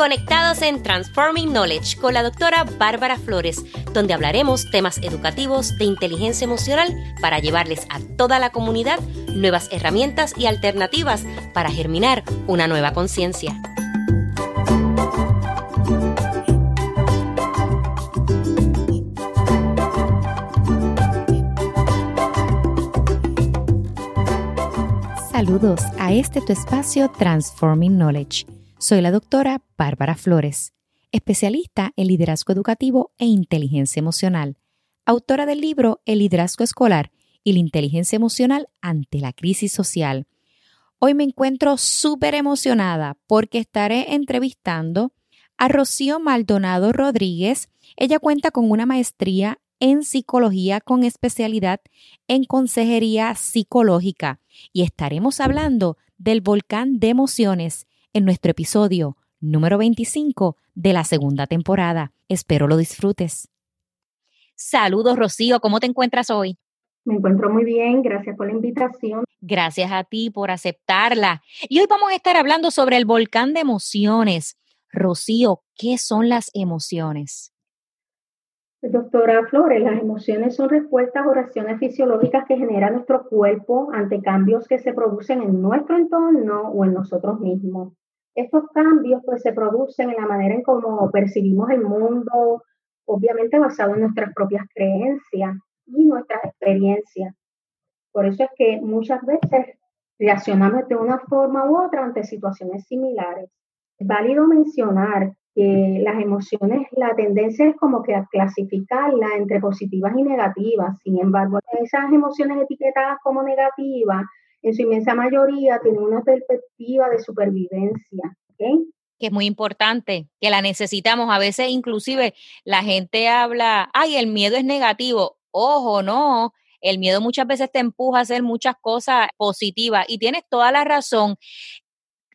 conectados en Transforming Knowledge con la doctora Bárbara Flores, donde hablaremos temas educativos de inteligencia emocional para llevarles a toda la comunidad nuevas herramientas y alternativas para germinar una nueva conciencia. Saludos a este tu espacio Transforming Knowledge. Soy la doctora Bárbara Flores, especialista en liderazgo educativo e inteligencia emocional, autora del libro El liderazgo escolar y la inteligencia emocional ante la crisis social. Hoy me encuentro súper emocionada porque estaré entrevistando a Rocío Maldonado Rodríguez. Ella cuenta con una maestría en psicología con especialidad en consejería psicológica y estaremos hablando del volcán de emociones en nuestro episodio número 25 de la segunda temporada. Espero lo disfrutes. Saludos, Rocío. ¿Cómo te encuentras hoy? Me encuentro muy bien. Gracias por la invitación. Gracias a ti por aceptarla. Y hoy vamos a estar hablando sobre el volcán de emociones. Rocío, ¿qué son las emociones? Doctora Flores, las emociones son respuestas o reacciones fisiológicas que genera nuestro cuerpo ante cambios que se producen en nuestro entorno o en nosotros mismos. Estos cambios pues se producen en la manera en cómo percibimos el mundo, obviamente basado en nuestras propias creencias y nuestras experiencias. Por eso es que muchas veces reaccionamos de una forma u otra ante situaciones similares. Es válido mencionar que las emociones, la tendencia es como que a clasificarlas entre positivas y negativas. Sin embargo, esas emociones etiquetadas como negativas, en su inmensa mayoría, tienen una perspectiva de supervivencia, ¿ok? Que es muy importante, que la necesitamos. A veces, inclusive, la gente habla, ay, el miedo es negativo. Ojo, no. El miedo muchas veces te empuja a hacer muchas cosas positivas y tienes toda la razón.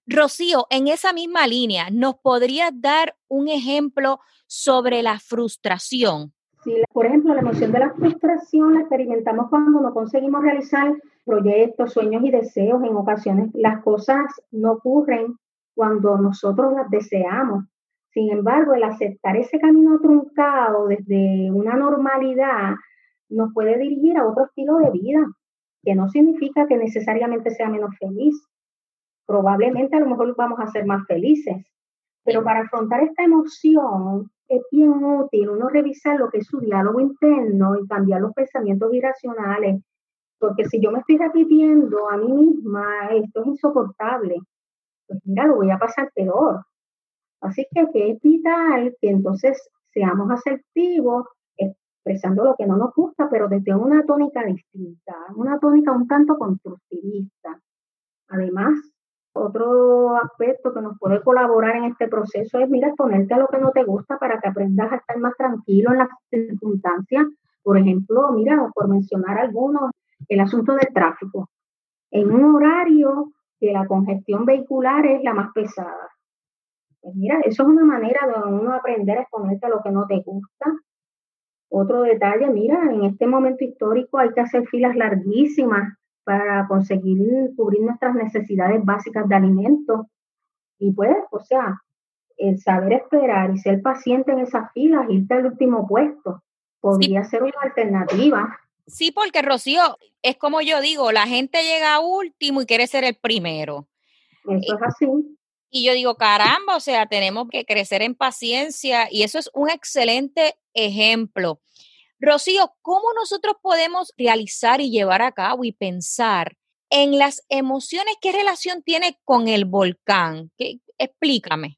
Rocío, en esa misma línea, ¿nos podrías dar un ejemplo sobre la frustración? Sí, por ejemplo, la emoción de la frustración la experimentamos cuando no conseguimos realizar proyectos, sueños y deseos. En ocasiones las cosas no ocurren cuando nosotros las deseamos. Sin embargo, el aceptar ese camino truncado desde una normalidad nos puede dirigir a otro estilo de vida, que no significa que necesariamente sea menos feliz. Probablemente a lo mejor vamos a ser más felices, pero para afrontar esta emoción es bien útil uno revisar lo que es su diálogo interno y cambiar los pensamientos irracionales, porque si yo me estoy repitiendo a mí misma, esto es insoportable, pues mira, lo voy a pasar peor. Así que es vital que entonces seamos asertivos, expresando lo que no nos gusta, pero desde una tónica distinta, una tónica un tanto constructivista. Además, otro aspecto que nos puede colaborar en este proceso es, mira, exponerte a lo que no te gusta para que aprendas a estar más tranquilo en las circunstancias. Por ejemplo, mira, por mencionar algunos, el asunto del tráfico. En un horario que la congestión vehicular es la más pesada. Pues mira, eso es una manera de uno aprender a exponerte a lo que no te gusta. Otro detalle, mira, en este momento histórico hay que hacer filas larguísimas para conseguir cubrir nuestras necesidades básicas de alimentos. Y pues, o sea, el saber esperar y ser paciente en esas filas, irte al último puesto, podría ser una alternativa. Sí, porque, Rocío, es como yo digo, la gente llega último y quiere ser el primero. Eso es así. Y yo digo, caramba, o sea, tenemos que crecer en paciencia y eso es un excelente ejemplo. Rocío, ¿cómo nosotros podemos realizar y llevar a cabo y pensar en las emociones? ¿Qué relación tiene con el volcán? Explícame.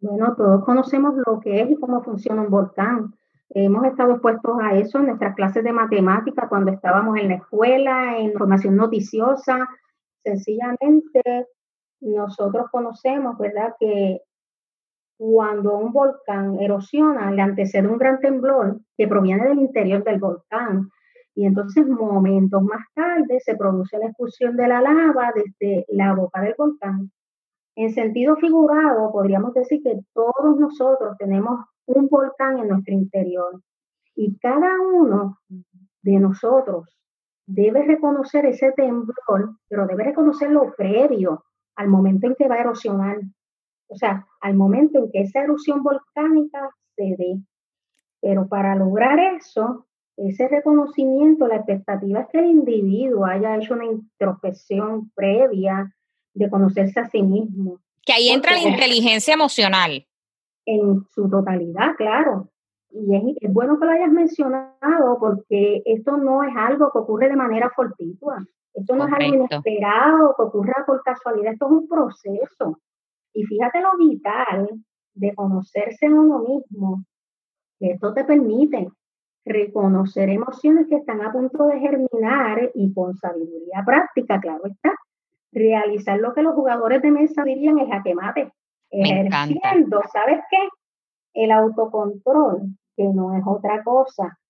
Bueno, todos conocemos lo que es y cómo funciona un volcán. Hemos estado expuestos a eso en nuestras clases de matemática cuando estábamos en la escuela, en formación noticiosa. Sencillamente, nosotros conocemos, ¿verdad?, que cuando un volcán erosiona, le antecede un gran temblor que proviene del interior del volcán. Y entonces, momentos más tarde, se produce la expulsión de la lava desde la boca del volcán. En sentido figurado, podríamos decir que todos nosotros tenemos un volcán en nuestro interior. Y cada uno de nosotros debe reconocer ese temblor, pero debe reconocer lo previo al momento en que va a erosionar. O sea, al momento en que esa erupción volcánica se dé. Pero para lograr eso, ese reconocimiento, la expectativa es que el individuo haya hecho una introspección previa de conocerse a sí mismo. Que ahí entra la inteligencia emocional. En su totalidad, claro. Y es bueno que lo hayas mencionado porque esto no es algo que ocurre de manera fortuita. Esto no Correcto. Es algo inesperado que ocurra por casualidad. Esto es un proceso. Y fíjate lo vital de conocerse a uno mismo. Esto te permite reconocer emociones que están a punto de germinar y con sabiduría práctica, claro está, realizar lo que los jugadores de mesa dirían el jaque mate. Ejerciendo, ¿sabes qué? El autocontrol, que no es otra cosa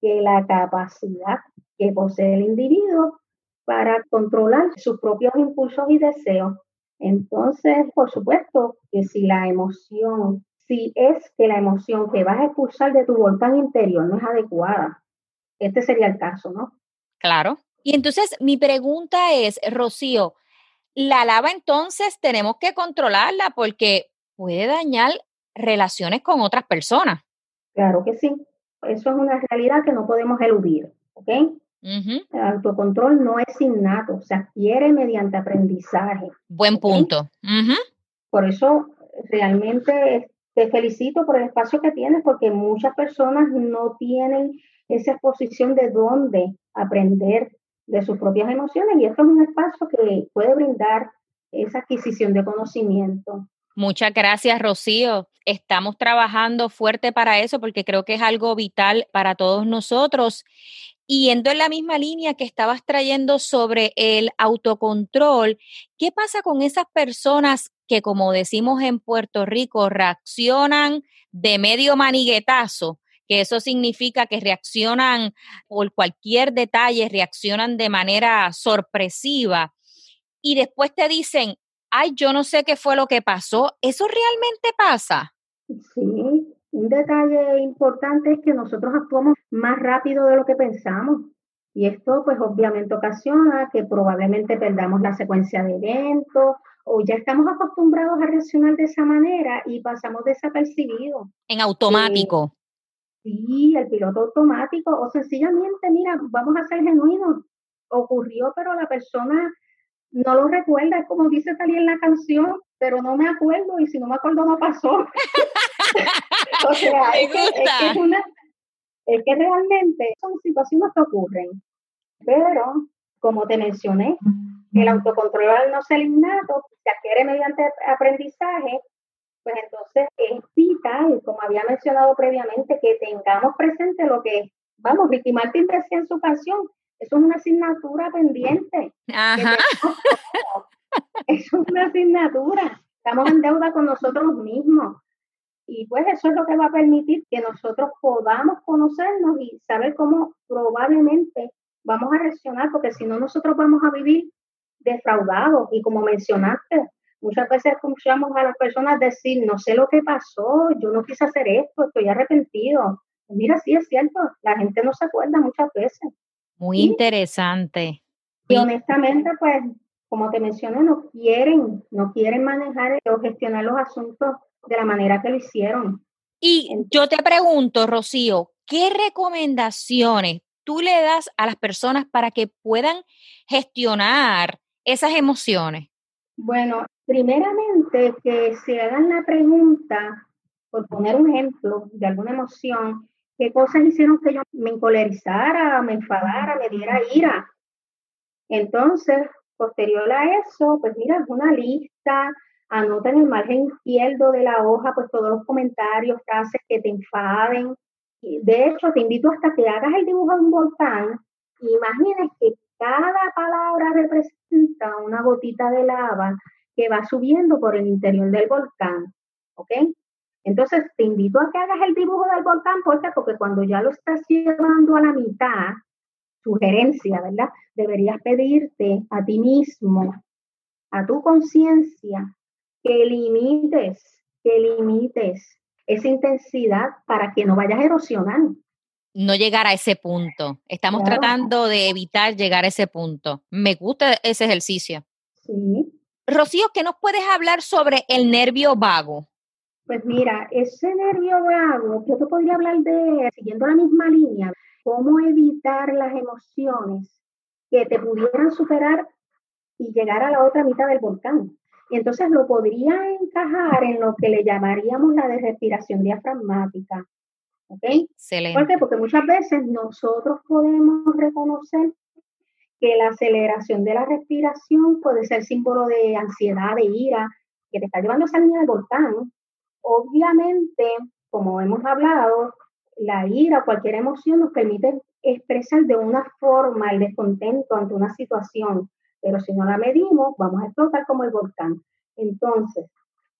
que la capacidad que posee el individuo para controlar sus propios impulsos y deseos. Entonces, por supuesto, que si es que la emoción que vas a expulsar de tu volcán interior no es adecuada, este sería el caso, ¿no? Claro. Y entonces mi pregunta es, Rocío, la lava entonces tenemos que controlarla porque puede dañar relaciones con otras personas. Claro que sí. Eso es una realidad que no podemos eludir, ¿ok? Uh-huh. El autocontrol no es innato, se adquiere mediante aprendizaje. Buen punto. Uh-huh. Por eso realmente te felicito por el espacio que tienes, porque muchas personas no tienen esa exposición de dónde aprender de sus propias emociones, y esto es un espacio que puede brindar esa adquisición de conocimiento. Muchas gracias, Rocío. Estamos trabajando fuerte para eso porque creo que es algo vital para todos nosotros. Y yendo en la misma línea que estabas trayendo sobre el autocontrol, ¿qué pasa con esas personas que, como decimos en Puerto Rico, reaccionan de medio maniguetazo? Que eso significa que reaccionan por cualquier detalle, reaccionan de manera sorpresiva. Y después te dicen, ay, yo no sé qué fue lo que pasó. ¿Eso realmente pasa? Sí. Un detalle importante es que nosotros actuamos más rápido de lo que pensamos y esto pues obviamente ocasiona que probablemente perdamos la secuencia de eventos o ya estamos acostumbrados a reaccionar de esa manera y pasamos desapercibidos. En automático. Sí, el piloto automático o sencillamente, mira, vamos a ser genuinos, ocurrió pero la persona no lo recuerda, es como dice Talía en la canción, pero no me acuerdo y si no me acuerdo no pasó. O sea, es que realmente son situaciones que ocurren, pero como te mencioné, el autocontrol al no ser innato se adquiere mediante aprendizaje, pues entonces es vital, como había mencionado previamente, que tengamos presente lo que, vamos, Ricky Martin decía en su canción, eso es una asignatura pendiente. Ajá. Eso es una asignatura, estamos en deuda con nosotros mismos. Y pues eso es lo que va a permitir que nosotros podamos conocernos y saber cómo probablemente vamos a reaccionar, porque si no nosotros vamos a vivir defraudados. Y como mencionaste, muchas veces escuchamos a las personas decir, no sé lo que pasó, yo no quise hacer esto, estoy arrepentido. Y mira, sí es cierto, la gente no se acuerda muchas veces. Muy ¿sí? interesante. Y honestamente, pues, como te mencioné, no quieren manejar o gestionar los asuntos de la manera que lo hicieron. Y yo te pregunto, Rocío, ¿qué recomendaciones tú le das a las personas para que puedan gestionar esas emociones? Bueno, primeramente que se hagan la pregunta, por poner un ejemplo de alguna emoción, ¿qué cosas hicieron que yo me encolerizara, me enfadara, me diera ira? Entonces, posterior a eso, pues mira, es una lista. Anota en el margen izquierdo de la hoja pues todos los comentarios, frases que te enfaden. De hecho, te invito hasta que hagas el dibujo de un volcán. Imagines que cada palabra representa una gotita de lava que va subiendo por el interior del volcán. ¿Ok? Entonces, te invito a que hagas el dibujo del volcán, porque cuando ya lo estás llevando a la mitad, sugerencia, ¿verdad? Deberías pedirte a ti mismo, a tu conciencia, que limites esa intensidad para que no vayas a erosionar. No llegar a ese punto. Estamos tratando de evitar llegar a ese punto. Me gusta ese ejercicio. Sí. Rocío, ¿qué nos puedes hablar sobre el nervio vago? Pues mira, ese nervio vago, yo te podría hablar de, siguiendo la misma línea, cómo evitar las emociones que te pudieran superar y llegar a la otra mitad del volcán. Y entonces lo podría encajar en lo que le llamaríamos la de respiración diafragmática. ¿Ok? Excelente. ¿Por qué? Porque muchas veces nosotros podemos reconocer que la aceleración de la respiración puede ser símbolo de ansiedad, de ira, que te está llevando a esa línea del volcán. Obviamente, como hemos hablado, la ira, cualquier emoción nos permite expresar de una forma el descontento ante una situación, pero si no la medimos, vamos a explotar como el volcán. Entonces,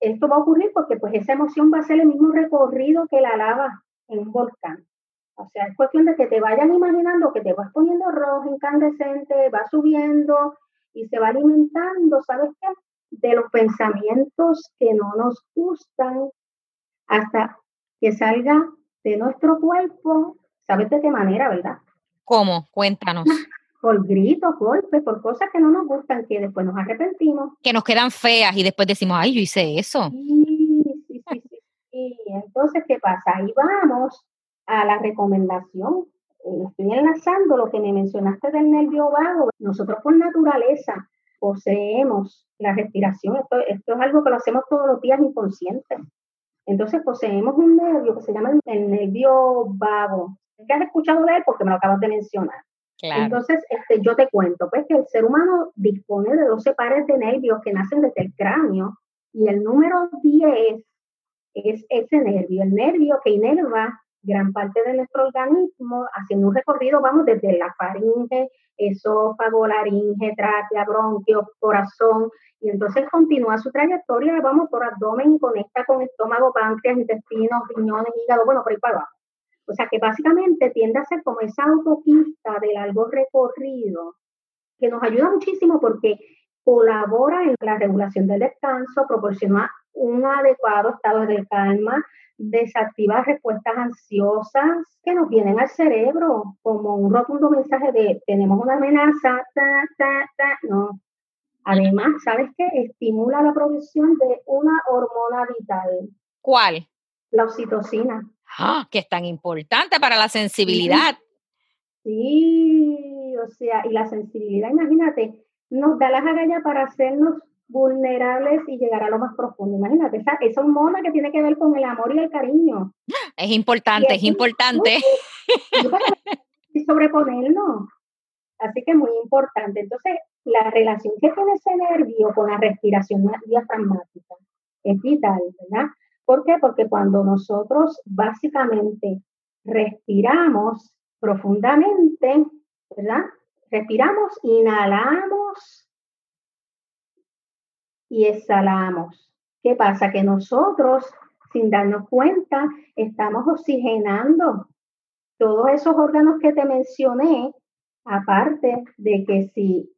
esto va a ocurrir porque pues esa emoción va a ser el mismo recorrido que la lava en un volcán. O sea, es cuestión de que te vayan imaginando que te vas poniendo rojo, incandescente, va subiendo y se va alimentando, ¿sabes qué? De los pensamientos que no nos gustan hasta que salga de nuestro cuerpo, ¿sabes de qué manera, verdad? ¿Cómo? Cuéntanos. Por gritos, golpes, por cosas que no nos gustan, que después nos arrepentimos. Que nos quedan feas y después decimos, ay, yo hice eso. Sí. Entonces, ¿qué pasa? Ahí vamos a la recomendación. Estoy enlazando lo que me mencionaste del nervio vago. Nosotros por naturaleza poseemos la respiración. Esto es algo que lo hacemos todos los días inconsciente. Entonces poseemos un nervio que se llama el nervio vago. ¿Qué has escuchado de él? Porque me lo acabas de mencionar. Claro. Entonces, yo te cuento, pues, que el ser humano dispone de 12 pares de nervios que nacen desde el cráneo, y el número 10 es ese nervio, el nervio que inerva gran parte de nuestro organismo, haciendo un recorrido, vamos, desde la faringe, esófago, laringe, tráquea, bronquios, corazón, y entonces continúa su trayectoria, vamos, por abdomen y conecta con estómago, páncreas, intestinos, riñones, hígado, bueno, por ahí para abajo. O sea, que básicamente tiende a ser como esa autopista de largo recorrido, que nos ayuda muchísimo porque colabora en la regulación del descanso, proporciona un adecuado estado de calma, desactiva respuestas ansiosas que nos vienen al cerebro, como un rotundo mensaje de tenemos una amenaza, no. Además, ¿sabes qué? Estimula la producción de una hormona vital. ¿Cuál? La oxitocina. ¡Ah! Que es tan importante para la sensibilidad. Sí, o sea, y la sensibilidad, imagínate, nos da las agallas para hacernos vulnerables y llegar a lo más profundo. Imagínate, esa hormona que tiene que ver con el amor y el cariño. Es importante, es importante. Y sobreponernos. Así que es muy importante. Entonces, la relación que tiene ese nervio con la respiración diafragmática es vital, ¿verdad? ¿Por qué? Porque cuando nosotros básicamente respiramos profundamente, ¿verdad? Respiramos, inhalamos y exhalamos. ¿Qué pasa? Que nosotros, sin darnos cuenta, estamos oxigenando todos esos órganos que te mencioné, aparte de que sí,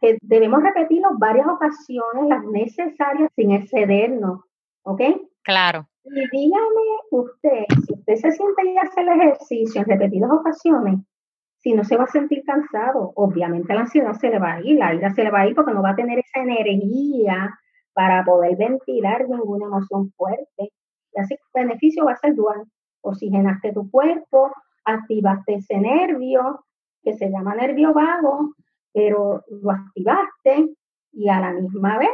que debemos repetirlo varias ocasiones, las necesarias, sin excedernos, ¿ok? Claro. Y dígame usted, si usted se siente y hace el ejercicio en repetidas ocasiones, si no se va a sentir cansado, obviamente la ansiedad se le va a ir, la ira se le va a ir porque no va a tener esa energía para poder ventilar ninguna emoción fuerte. Y así el beneficio va a ser dual. Oxigenaste tu cuerpo, activaste ese nervio, que se llama nervio vago, pero lo activaste y a la misma vez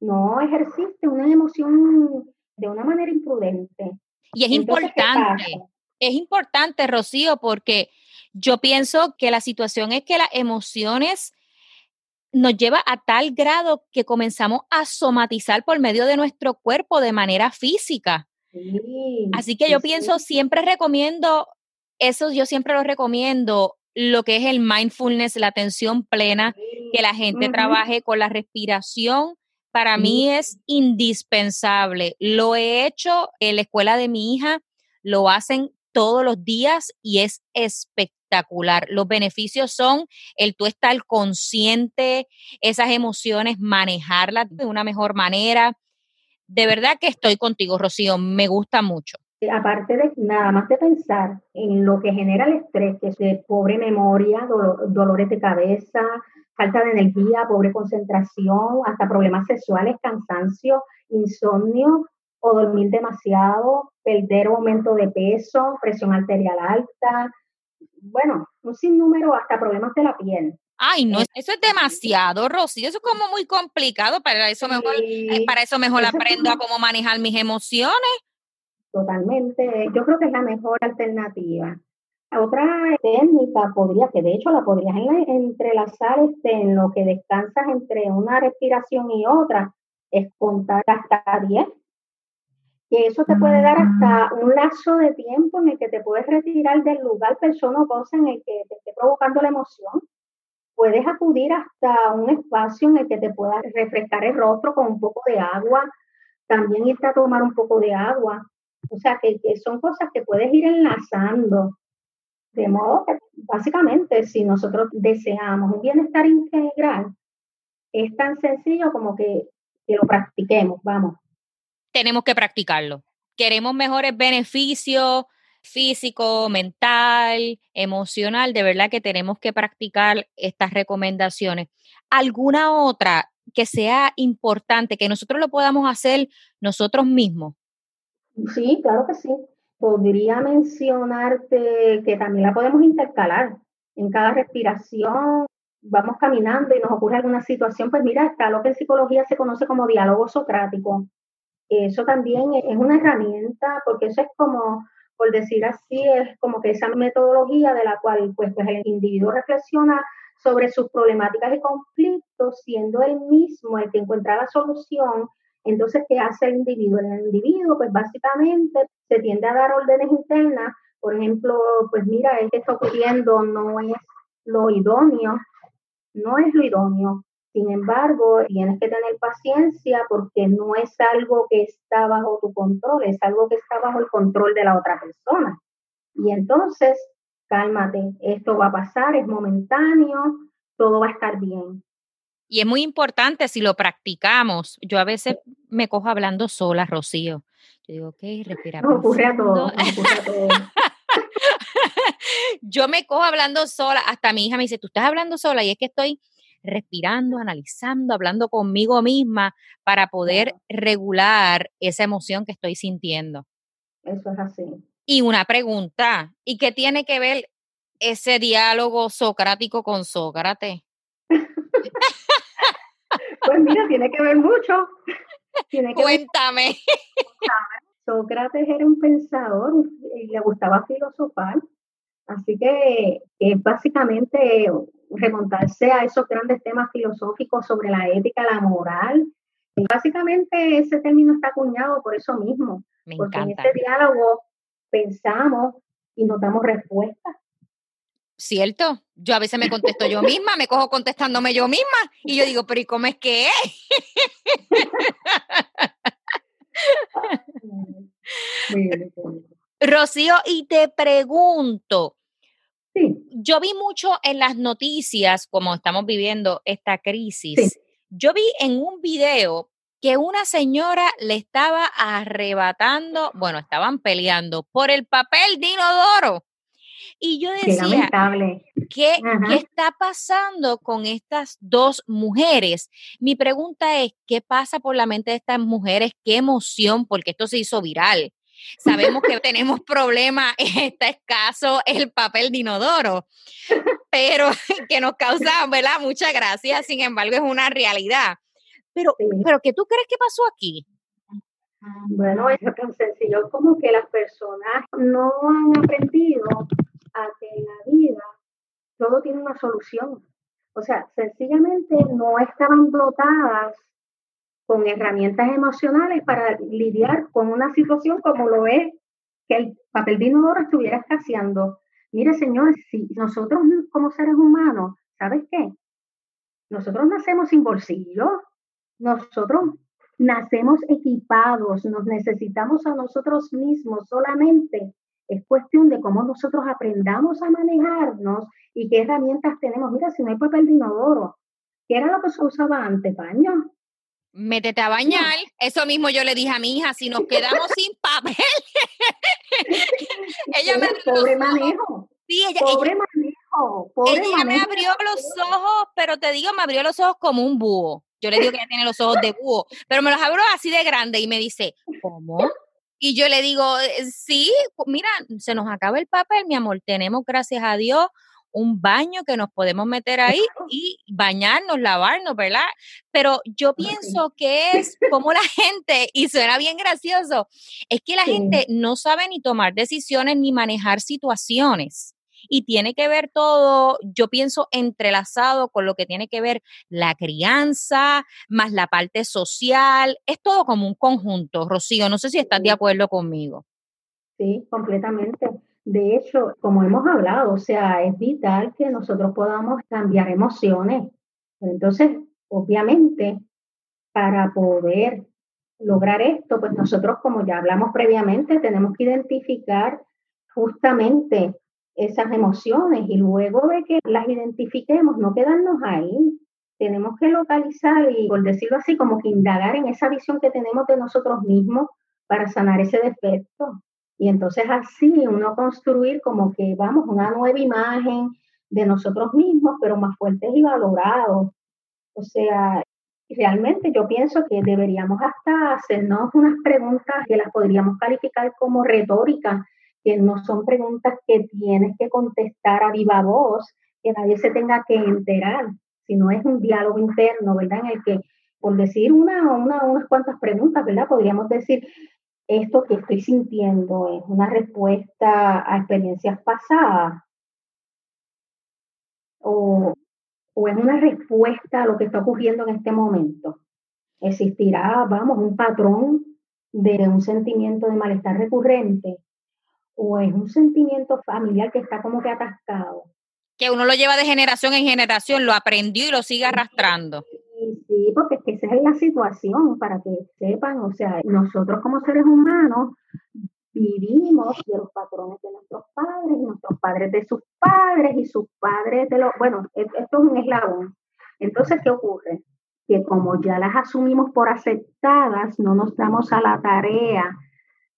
no ejerciste una emoción de una manera imprudente. Y es importante, Rocío, porque yo pienso que la situación es que las emociones nos lleva a tal grado que comenzamos a somatizar por medio de nuestro cuerpo de manera física. Sí, así que yo pienso, siempre recomiendo, eso yo siempre lo recomiendo, lo que es el mindfulness, la atención plena, que la gente trabaje con la respiración. Para mí es indispensable. Lo he hecho en la escuela de mi hija, lo hacen todos los días y es espectacular. Los beneficios son el tú estar consciente, esas emociones, manejarlas de una mejor manera. De verdad que estoy contigo, Rocío, me gusta mucho. aparte de nada más de pensar en lo que genera el estrés, que es de pobre memoria, dolores de cabeza, falta de energía, pobre concentración, hasta problemas sexuales, cansancio, insomnio o dormir demasiado, perder o aumento de peso, presión arterial alta, bueno, un sinnúmero, hasta problemas de la piel. Ay, no, eso es demasiado, Rocío, eso es como muy complicado, para eso mejor aprendo a cómo manejar mis emociones. Totalmente, yo creo que es la mejor alternativa. Otra técnica podría, que de hecho la podrías entrelazar en lo que descansas entre una respiración y otra, es contar hasta 10, que eso te puede dar hasta un lapso de tiempo en el que te puedes retirar del lugar, persona o cosa en el que te esté provocando la emoción. Puedes acudir hasta un espacio en el que te puedas refrescar el rostro con un poco de agua, también irte a tomar un poco de agua. O sea, que son cosas que puedes ir enlazando. De modo que, básicamente, si nosotros deseamos un bienestar integral, es tan sencillo como que lo practiquemos, vamos. Tenemos que practicarlo. Queremos mejores beneficios físico, mental, emocional, de verdad que tenemos que practicar estas recomendaciones. ¿Alguna otra que sea importante, que nosotros lo podamos hacer nosotros mismos? Sí, claro que sí. Podría mencionarte que también la podemos intercalar. En cada respiración vamos caminando y nos ocurre alguna situación, pues mira, está lo que en psicología se conoce como diálogo socrático. Eso también es una herramienta, porque eso es como, por decir así, es como que esa metodología de la cual pues el individuo reflexiona sobre sus problemáticas y conflictos, siendo él mismo el que encuentra la solución. Entonces, ¿qué hace el individuo? El individuo, pues básicamente, se tiende a dar órdenes internas. Por ejemplo, pues mira, esto está ocurriendo, no es lo idóneo. Sin embargo, tienes que tener paciencia porque no es algo que está bajo tu control, es algo que está bajo el control de la otra persona. Y entonces, cálmate, esto va a pasar, es momentáneo, todo va a estar bien. Y es muy importante si lo practicamos. Yo a veces me cojo hablando sola, Rocío. Yo digo, ok, respira profundo. Ocurre a todo. Yo me cojo hablando sola, hasta mi hija me dice, tú estás hablando sola, y es que estoy respirando, analizando, hablando conmigo misma para poder regular esa emoción que estoy sintiendo. Eso es así. Y una pregunta, ¿y qué tiene que ver ese diálogo socrático con Sócrates? Pues mira, tiene que ver mucho. Cuéntame. Sócrates era un pensador y le gustaba filosofar, así que es básicamente remontarse a esos grandes temas filosóficos sobre la ética, la moral. Y básicamente ese término está acuñado por eso mismo. Me porque encanta. En este diálogo pensamos y nos damos respuestas. ¿Cierto? Yo a veces me contesto yo misma, me cojo contestándome yo misma y yo digo, pero ¿y cómo es que es? Muy bien, muy bien. Rocío, y te pregunto, yo vi mucho en las noticias, como estamos viviendo esta crisis, yo vi en un video que una señora le estaba estaban peleando por el papel de inodoro. Y yo decía, ¿qué está pasando con estas dos mujeres? Mi pregunta es, ¿qué pasa por la mente de estas mujeres? ¿Qué emoción? Porque esto se hizo viral. Sabemos que tenemos problemas, está escaso el papel de inodoro, pero que nos causa, ¿verdad?, mucha gracia, sin embargo es una realidad. Pero ¿qué tú crees que pasó aquí? Bueno, es tan sencillo como que las personas no han aprendido a que en la vida todo tiene una solución. O sea, sencillamente no estaban dotadas con herramientas emocionales para lidiar con una situación como lo es que el papel de inodoro estuviera escaseando. Mire, señores, si nosotros como seres humanos, ¿sabes qué? Nosotros nacemos sin bolsillo, nosotros nacemos equipados, nos necesitamos a nosotros mismos solamente. Es cuestión de cómo nosotros aprendamos a manejarnos y qué herramientas tenemos. Mira, si no hay papel de inodoro, ¿qué era lo que se usaba antes? ¿Paño? métete a bañar. Eso mismo yo le dije a mi hija, si nos quedamos sin papel. Ella me pobre manejo. Sí, ella me abrió los ojos, pero te digo, me abrió los ojos como un búho. Yo le digo que ella tiene los ojos de búho, pero me los abrió así de grande y me dice, ¿cómo? Y yo le digo, sí, mira, se nos acaba el papel, mi amor, tenemos, gracias a Dios, un baño que nos podemos meter ahí y bañarnos, lavarnos, ¿verdad? Pero yo pienso que es como la gente, y suena bien gracioso, es que la gente no sabe ni tomar decisiones ni manejar situaciones. Y tiene que ver todo, yo pienso, entrelazado con lo que tiene que ver la crianza, más la parte social. Es todo como un conjunto, Rocío. No sé si estás de acuerdo conmigo. Sí, completamente. De hecho, como hemos hablado, o sea, es vital que nosotros podamos cambiar emociones. Entonces, obviamente, para poder lograr esto, pues nosotros, como ya hablamos previamente, tenemos que identificar justamente esas emociones y luego de que las identifiquemos, no quedarnos ahí. Tenemos que localizar y, por decirlo así, como que indagar en esa visión que tenemos de nosotros mismos para sanar ese defecto. Y entonces así uno construir como que, vamos, una nueva imagen de nosotros mismos, pero más fuertes y valorados. O sea, realmente yo pienso que deberíamos hasta hacernos unas preguntas que las podríamos calificar como retóricas, que no son preguntas que tienes que contestar a viva voz, que nadie se tenga que enterar, sino es un diálogo interno, ¿verdad? En el que, por decir unas cuantas preguntas, ¿verdad? Podríamos decir, esto que estoy sintiendo es una respuesta a experiencias pasadas, o es una respuesta a lo que está ocurriendo en este momento. ¿Existirá, vamos, un patrón de un sentimiento de malestar recurrente? ¿O es un sentimiento familiar que está como que atascado? Que uno lo lleva de generación en generación, lo aprendió y lo sigue arrastrando. Sí, porque es que esa es la situación, para que sepan, o sea, nosotros como seres humanos vivimos de los patrones de nuestros padres, y nuestros padres de sus padres, y sus padres de los... Bueno, esto es un eslabón. Entonces, ¿qué ocurre? Que como ya las asumimos por aceptadas, no nos damos a la tarea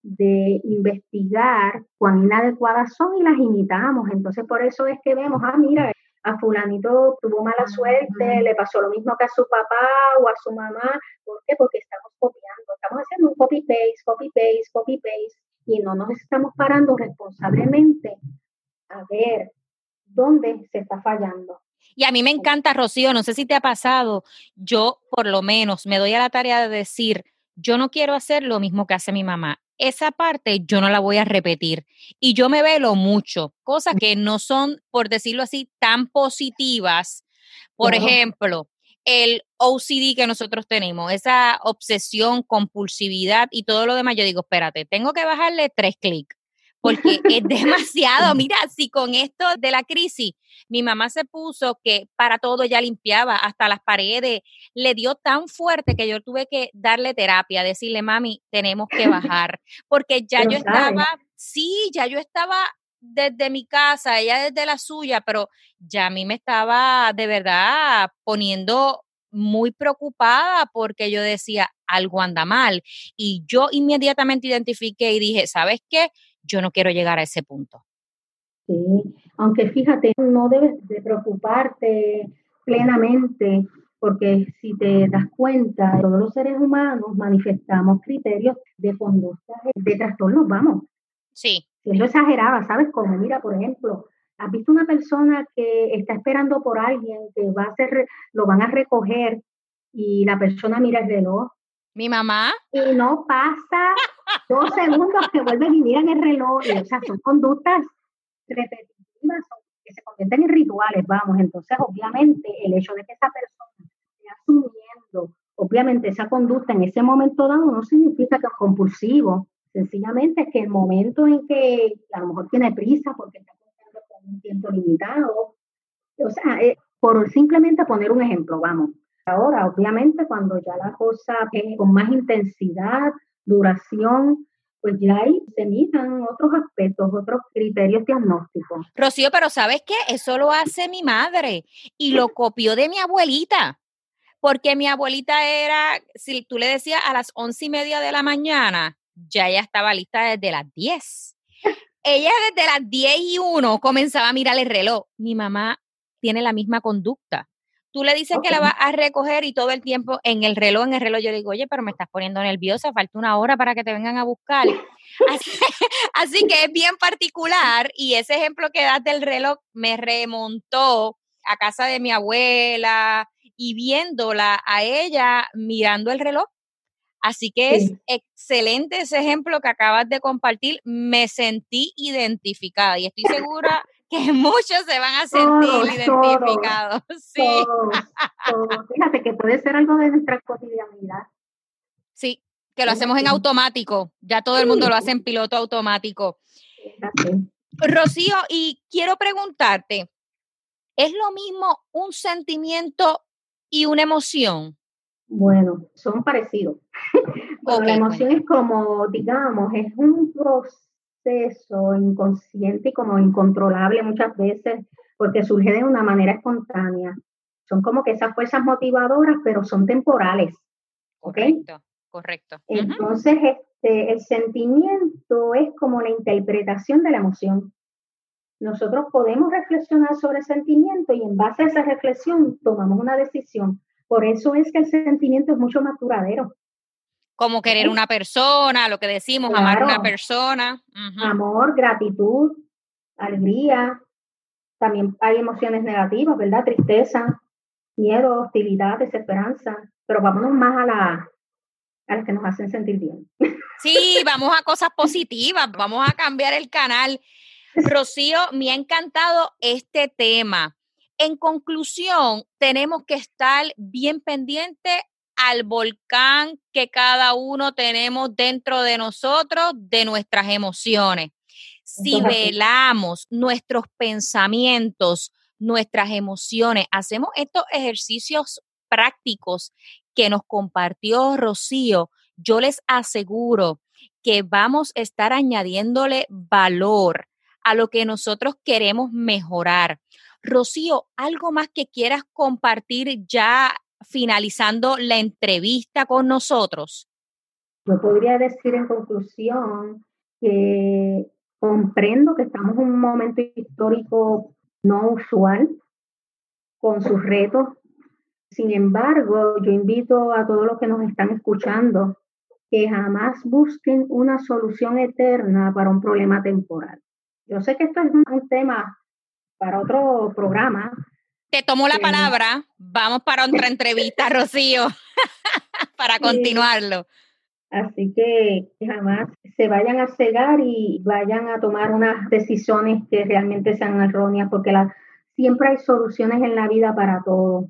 de investigar cuán inadecuadas son y las imitamos. Entonces, por eso es que vemos, mira, a fulanito tuvo mala suerte, le pasó lo mismo que a su papá o a su mamá. ¿Por qué? Porque estamos copiando, estamos haciendo un copy-paste, copy-paste, copy-paste, y no nos estamos parando responsablemente a ver dónde se está fallando. Y a mí me encanta, Rocío, no sé si te ha pasado, yo por lo menos me doy a la tarea de decir, yo no quiero hacer lo mismo que hace mi mamá. Esa parte yo no la voy a repetir y yo me velo mucho, cosas que no son, por decirlo así, tan positivas. Por ejemplo, el OCD que nosotros tenemos, esa obsesión, compulsividad y todo lo demás, yo digo, espérate, tengo que bajarle 3 clics porque es demasiado. Mira, si con esto de la crisis, mi mamá se puso que para todo ya limpiaba, hasta las paredes, le dio tan fuerte que yo tuve que darle terapia, decirle, mami, tenemos que bajar, porque ya pero yo estaba, ya yo estaba desde mi casa, ella desde la suya, pero ya a mí me estaba de verdad poniendo muy preocupada porque yo decía, algo anda mal, y yo inmediatamente identifiqué y dije, ¿sabes qué? Yo no quiero llegar a ese punto. Sí, aunque fíjate, no debes de preocuparte plenamente, porque si te das cuenta, todos los seres humanos manifestamos criterios de conducta, de trastornos, vamos. Sí. Siendo exagerada, ¿sabes cómo? Mira, por ejemplo, has visto una persona que está esperando por alguien, que va a hacer, lo van a recoger, y la persona mira el reloj. Mi mamá. Y no pasa 2 segundos que vuelven y miran el reloj. Y, o sea, son conductas repetitivas que se convierten en rituales, vamos. Entonces, obviamente, el hecho de que esa persona esté asumiendo, obviamente, esa conducta en ese momento dado no significa que es compulsivo. Sencillamente es que el momento en que a lo mejor tiene prisa porque está contando con un tiempo limitado. O sea, por simplemente poner un ejemplo, vamos. Ahora, obviamente, cuando ya la cosa es con más intensidad, duración, pues ya ahí se miran otros aspectos, otros criterios diagnósticos. Rocío, pero ¿sabes qué? Eso lo hace mi madre y lo copió de mi abuelita. Porque mi abuelita era, si tú le decías a las 11:30 de la mañana, ya ella estaba lista desde las 10. Ella desde las 10:01 comenzaba a mirar el reloj. Mi mamá tiene la misma conducta. Tú le dices que la vas a recoger y todo el tiempo en el reloj, yo le digo, oye, pero me estás poniendo nerviosa, falta una hora para que te vengan a buscar. Así que es bien particular, y ese ejemplo que das del reloj me remontó a casa de mi abuela y viéndola a ella mirando el reloj. Así que sí, es excelente ese ejemplo que acabas de compartir. Me sentí identificada y estoy segura que muchos se van a sentir identificados. Sí. Todos. Fíjate que puede ser algo de nuestra cotidianidad. Sí, que lo hacemos en automático. Ya todo el mundo lo hace en piloto automático. Fíjate. Rocío, y quiero preguntarte, ¿es lo mismo un sentimiento y una emoción? Bueno, son parecidos. Okay, la emoción es como, digamos, es un proceso inconsciente y como incontrolable muchas veces, porque surge de una manera espontánea. Son como que esas fuerzas motivadoras, pero son temporales. ¿Okay? Correcto. Entonces, el sentimiento es como la interpretación de la emoción. Nosotros podemos reflexionar sobre el sentimiento y en base a esa reflexión tomamos una decisión. Por eso es que el sentimiento es mucho más duradero. Como querer una persona, lo que decimos, claro, amar a una persona. Uh-huh. Amor, gratitud, alegría. También hay emociones negativas, ¿verdad? Tristeza, miedo, hostilidad, desesperanza. Pero vámonos más a las que nos hacen sentir bien. Sí, vamos a cosas positivas, vamos a cambiar el canal. Rocío, me ha encantado este tema. En conclusión, tenemos que estar bien pendientes al volcán que cada uno tenemos dentro de nosotros, de nuestras emociones. Si velamos nuestros pensamientos, nuestras emociones, hacemos estos ejercicios prácticos que nos compartió Rocío, yo les aseguro que vamos a estar añadiéndole valor a lo que nosotros queremos mejorar. Rocío, ¿algo más que quieras compartir ya finalizando la entrevista con nosotros? Yo podría decir en conclusión que comprendo que estamos en un momento histórico no usual, con sus retos. Sin embargo, yo invito a todos los que nos están escuchando que jamás busquen una solución eterna para un problema temporal. Yo sé que esto es un tema para otro programa. Te tomo la palabra. Vamos para otra entrevista, Rocío, para continuarlo. Así que jamás se vayan a cegar y vayan a tomar unas decisiones que realmente sean erróneas, porque siempre hay soluciones en la vida para todo.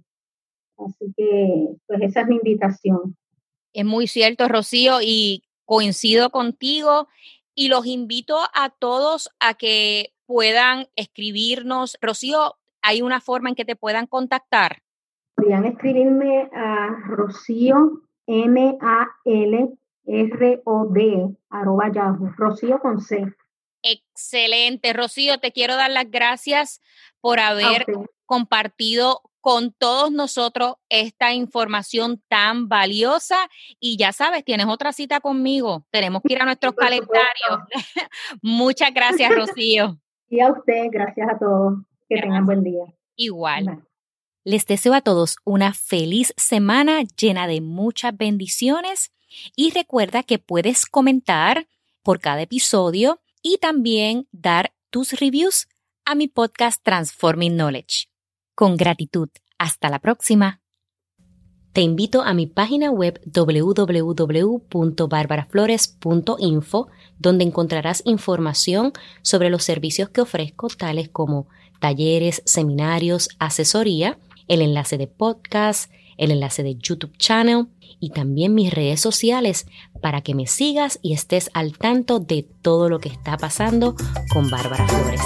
Así que, pues esa es mi invitación. Es muy cierto, Rocío, y coincido contigo. Y los invito a todos a que puedan escribirnos. Rocío, ¿hay una forma en que te puedan contactar? Podrían escribirme a rociomalrod@yahoo.com, Rocío con C. Excelente, Rocío, te quiero dar las gracias por haber compartido con todos nosotros esta información tan valiosa, y ya sabes, tienes otra cita conmigo, tenemos que ir a nuestros calendarios. Muchas gracias, Rocío. Y a usted, gracias a todos. Que tengan buen día. Igual. Bye. Les deseo a todos una feliz semana llena de muchas bendiciones, y recuerda que puedes comentar por cada episodio y también dar tus reviews a mi podcast Transforming Knowledge. Con gratitud. Hasta la próxima. Te invito a mi página web www.barbaraflores.info, donde encontrarás información sobre los servicios que ofrezco, tales como talleres, seminarios, asesoría, el enlace de podcast, el enlace de YouTube channel y también mis redes sociales para que me sigas y estés al tanto de todo lo que está pasando con Bárbara Flores.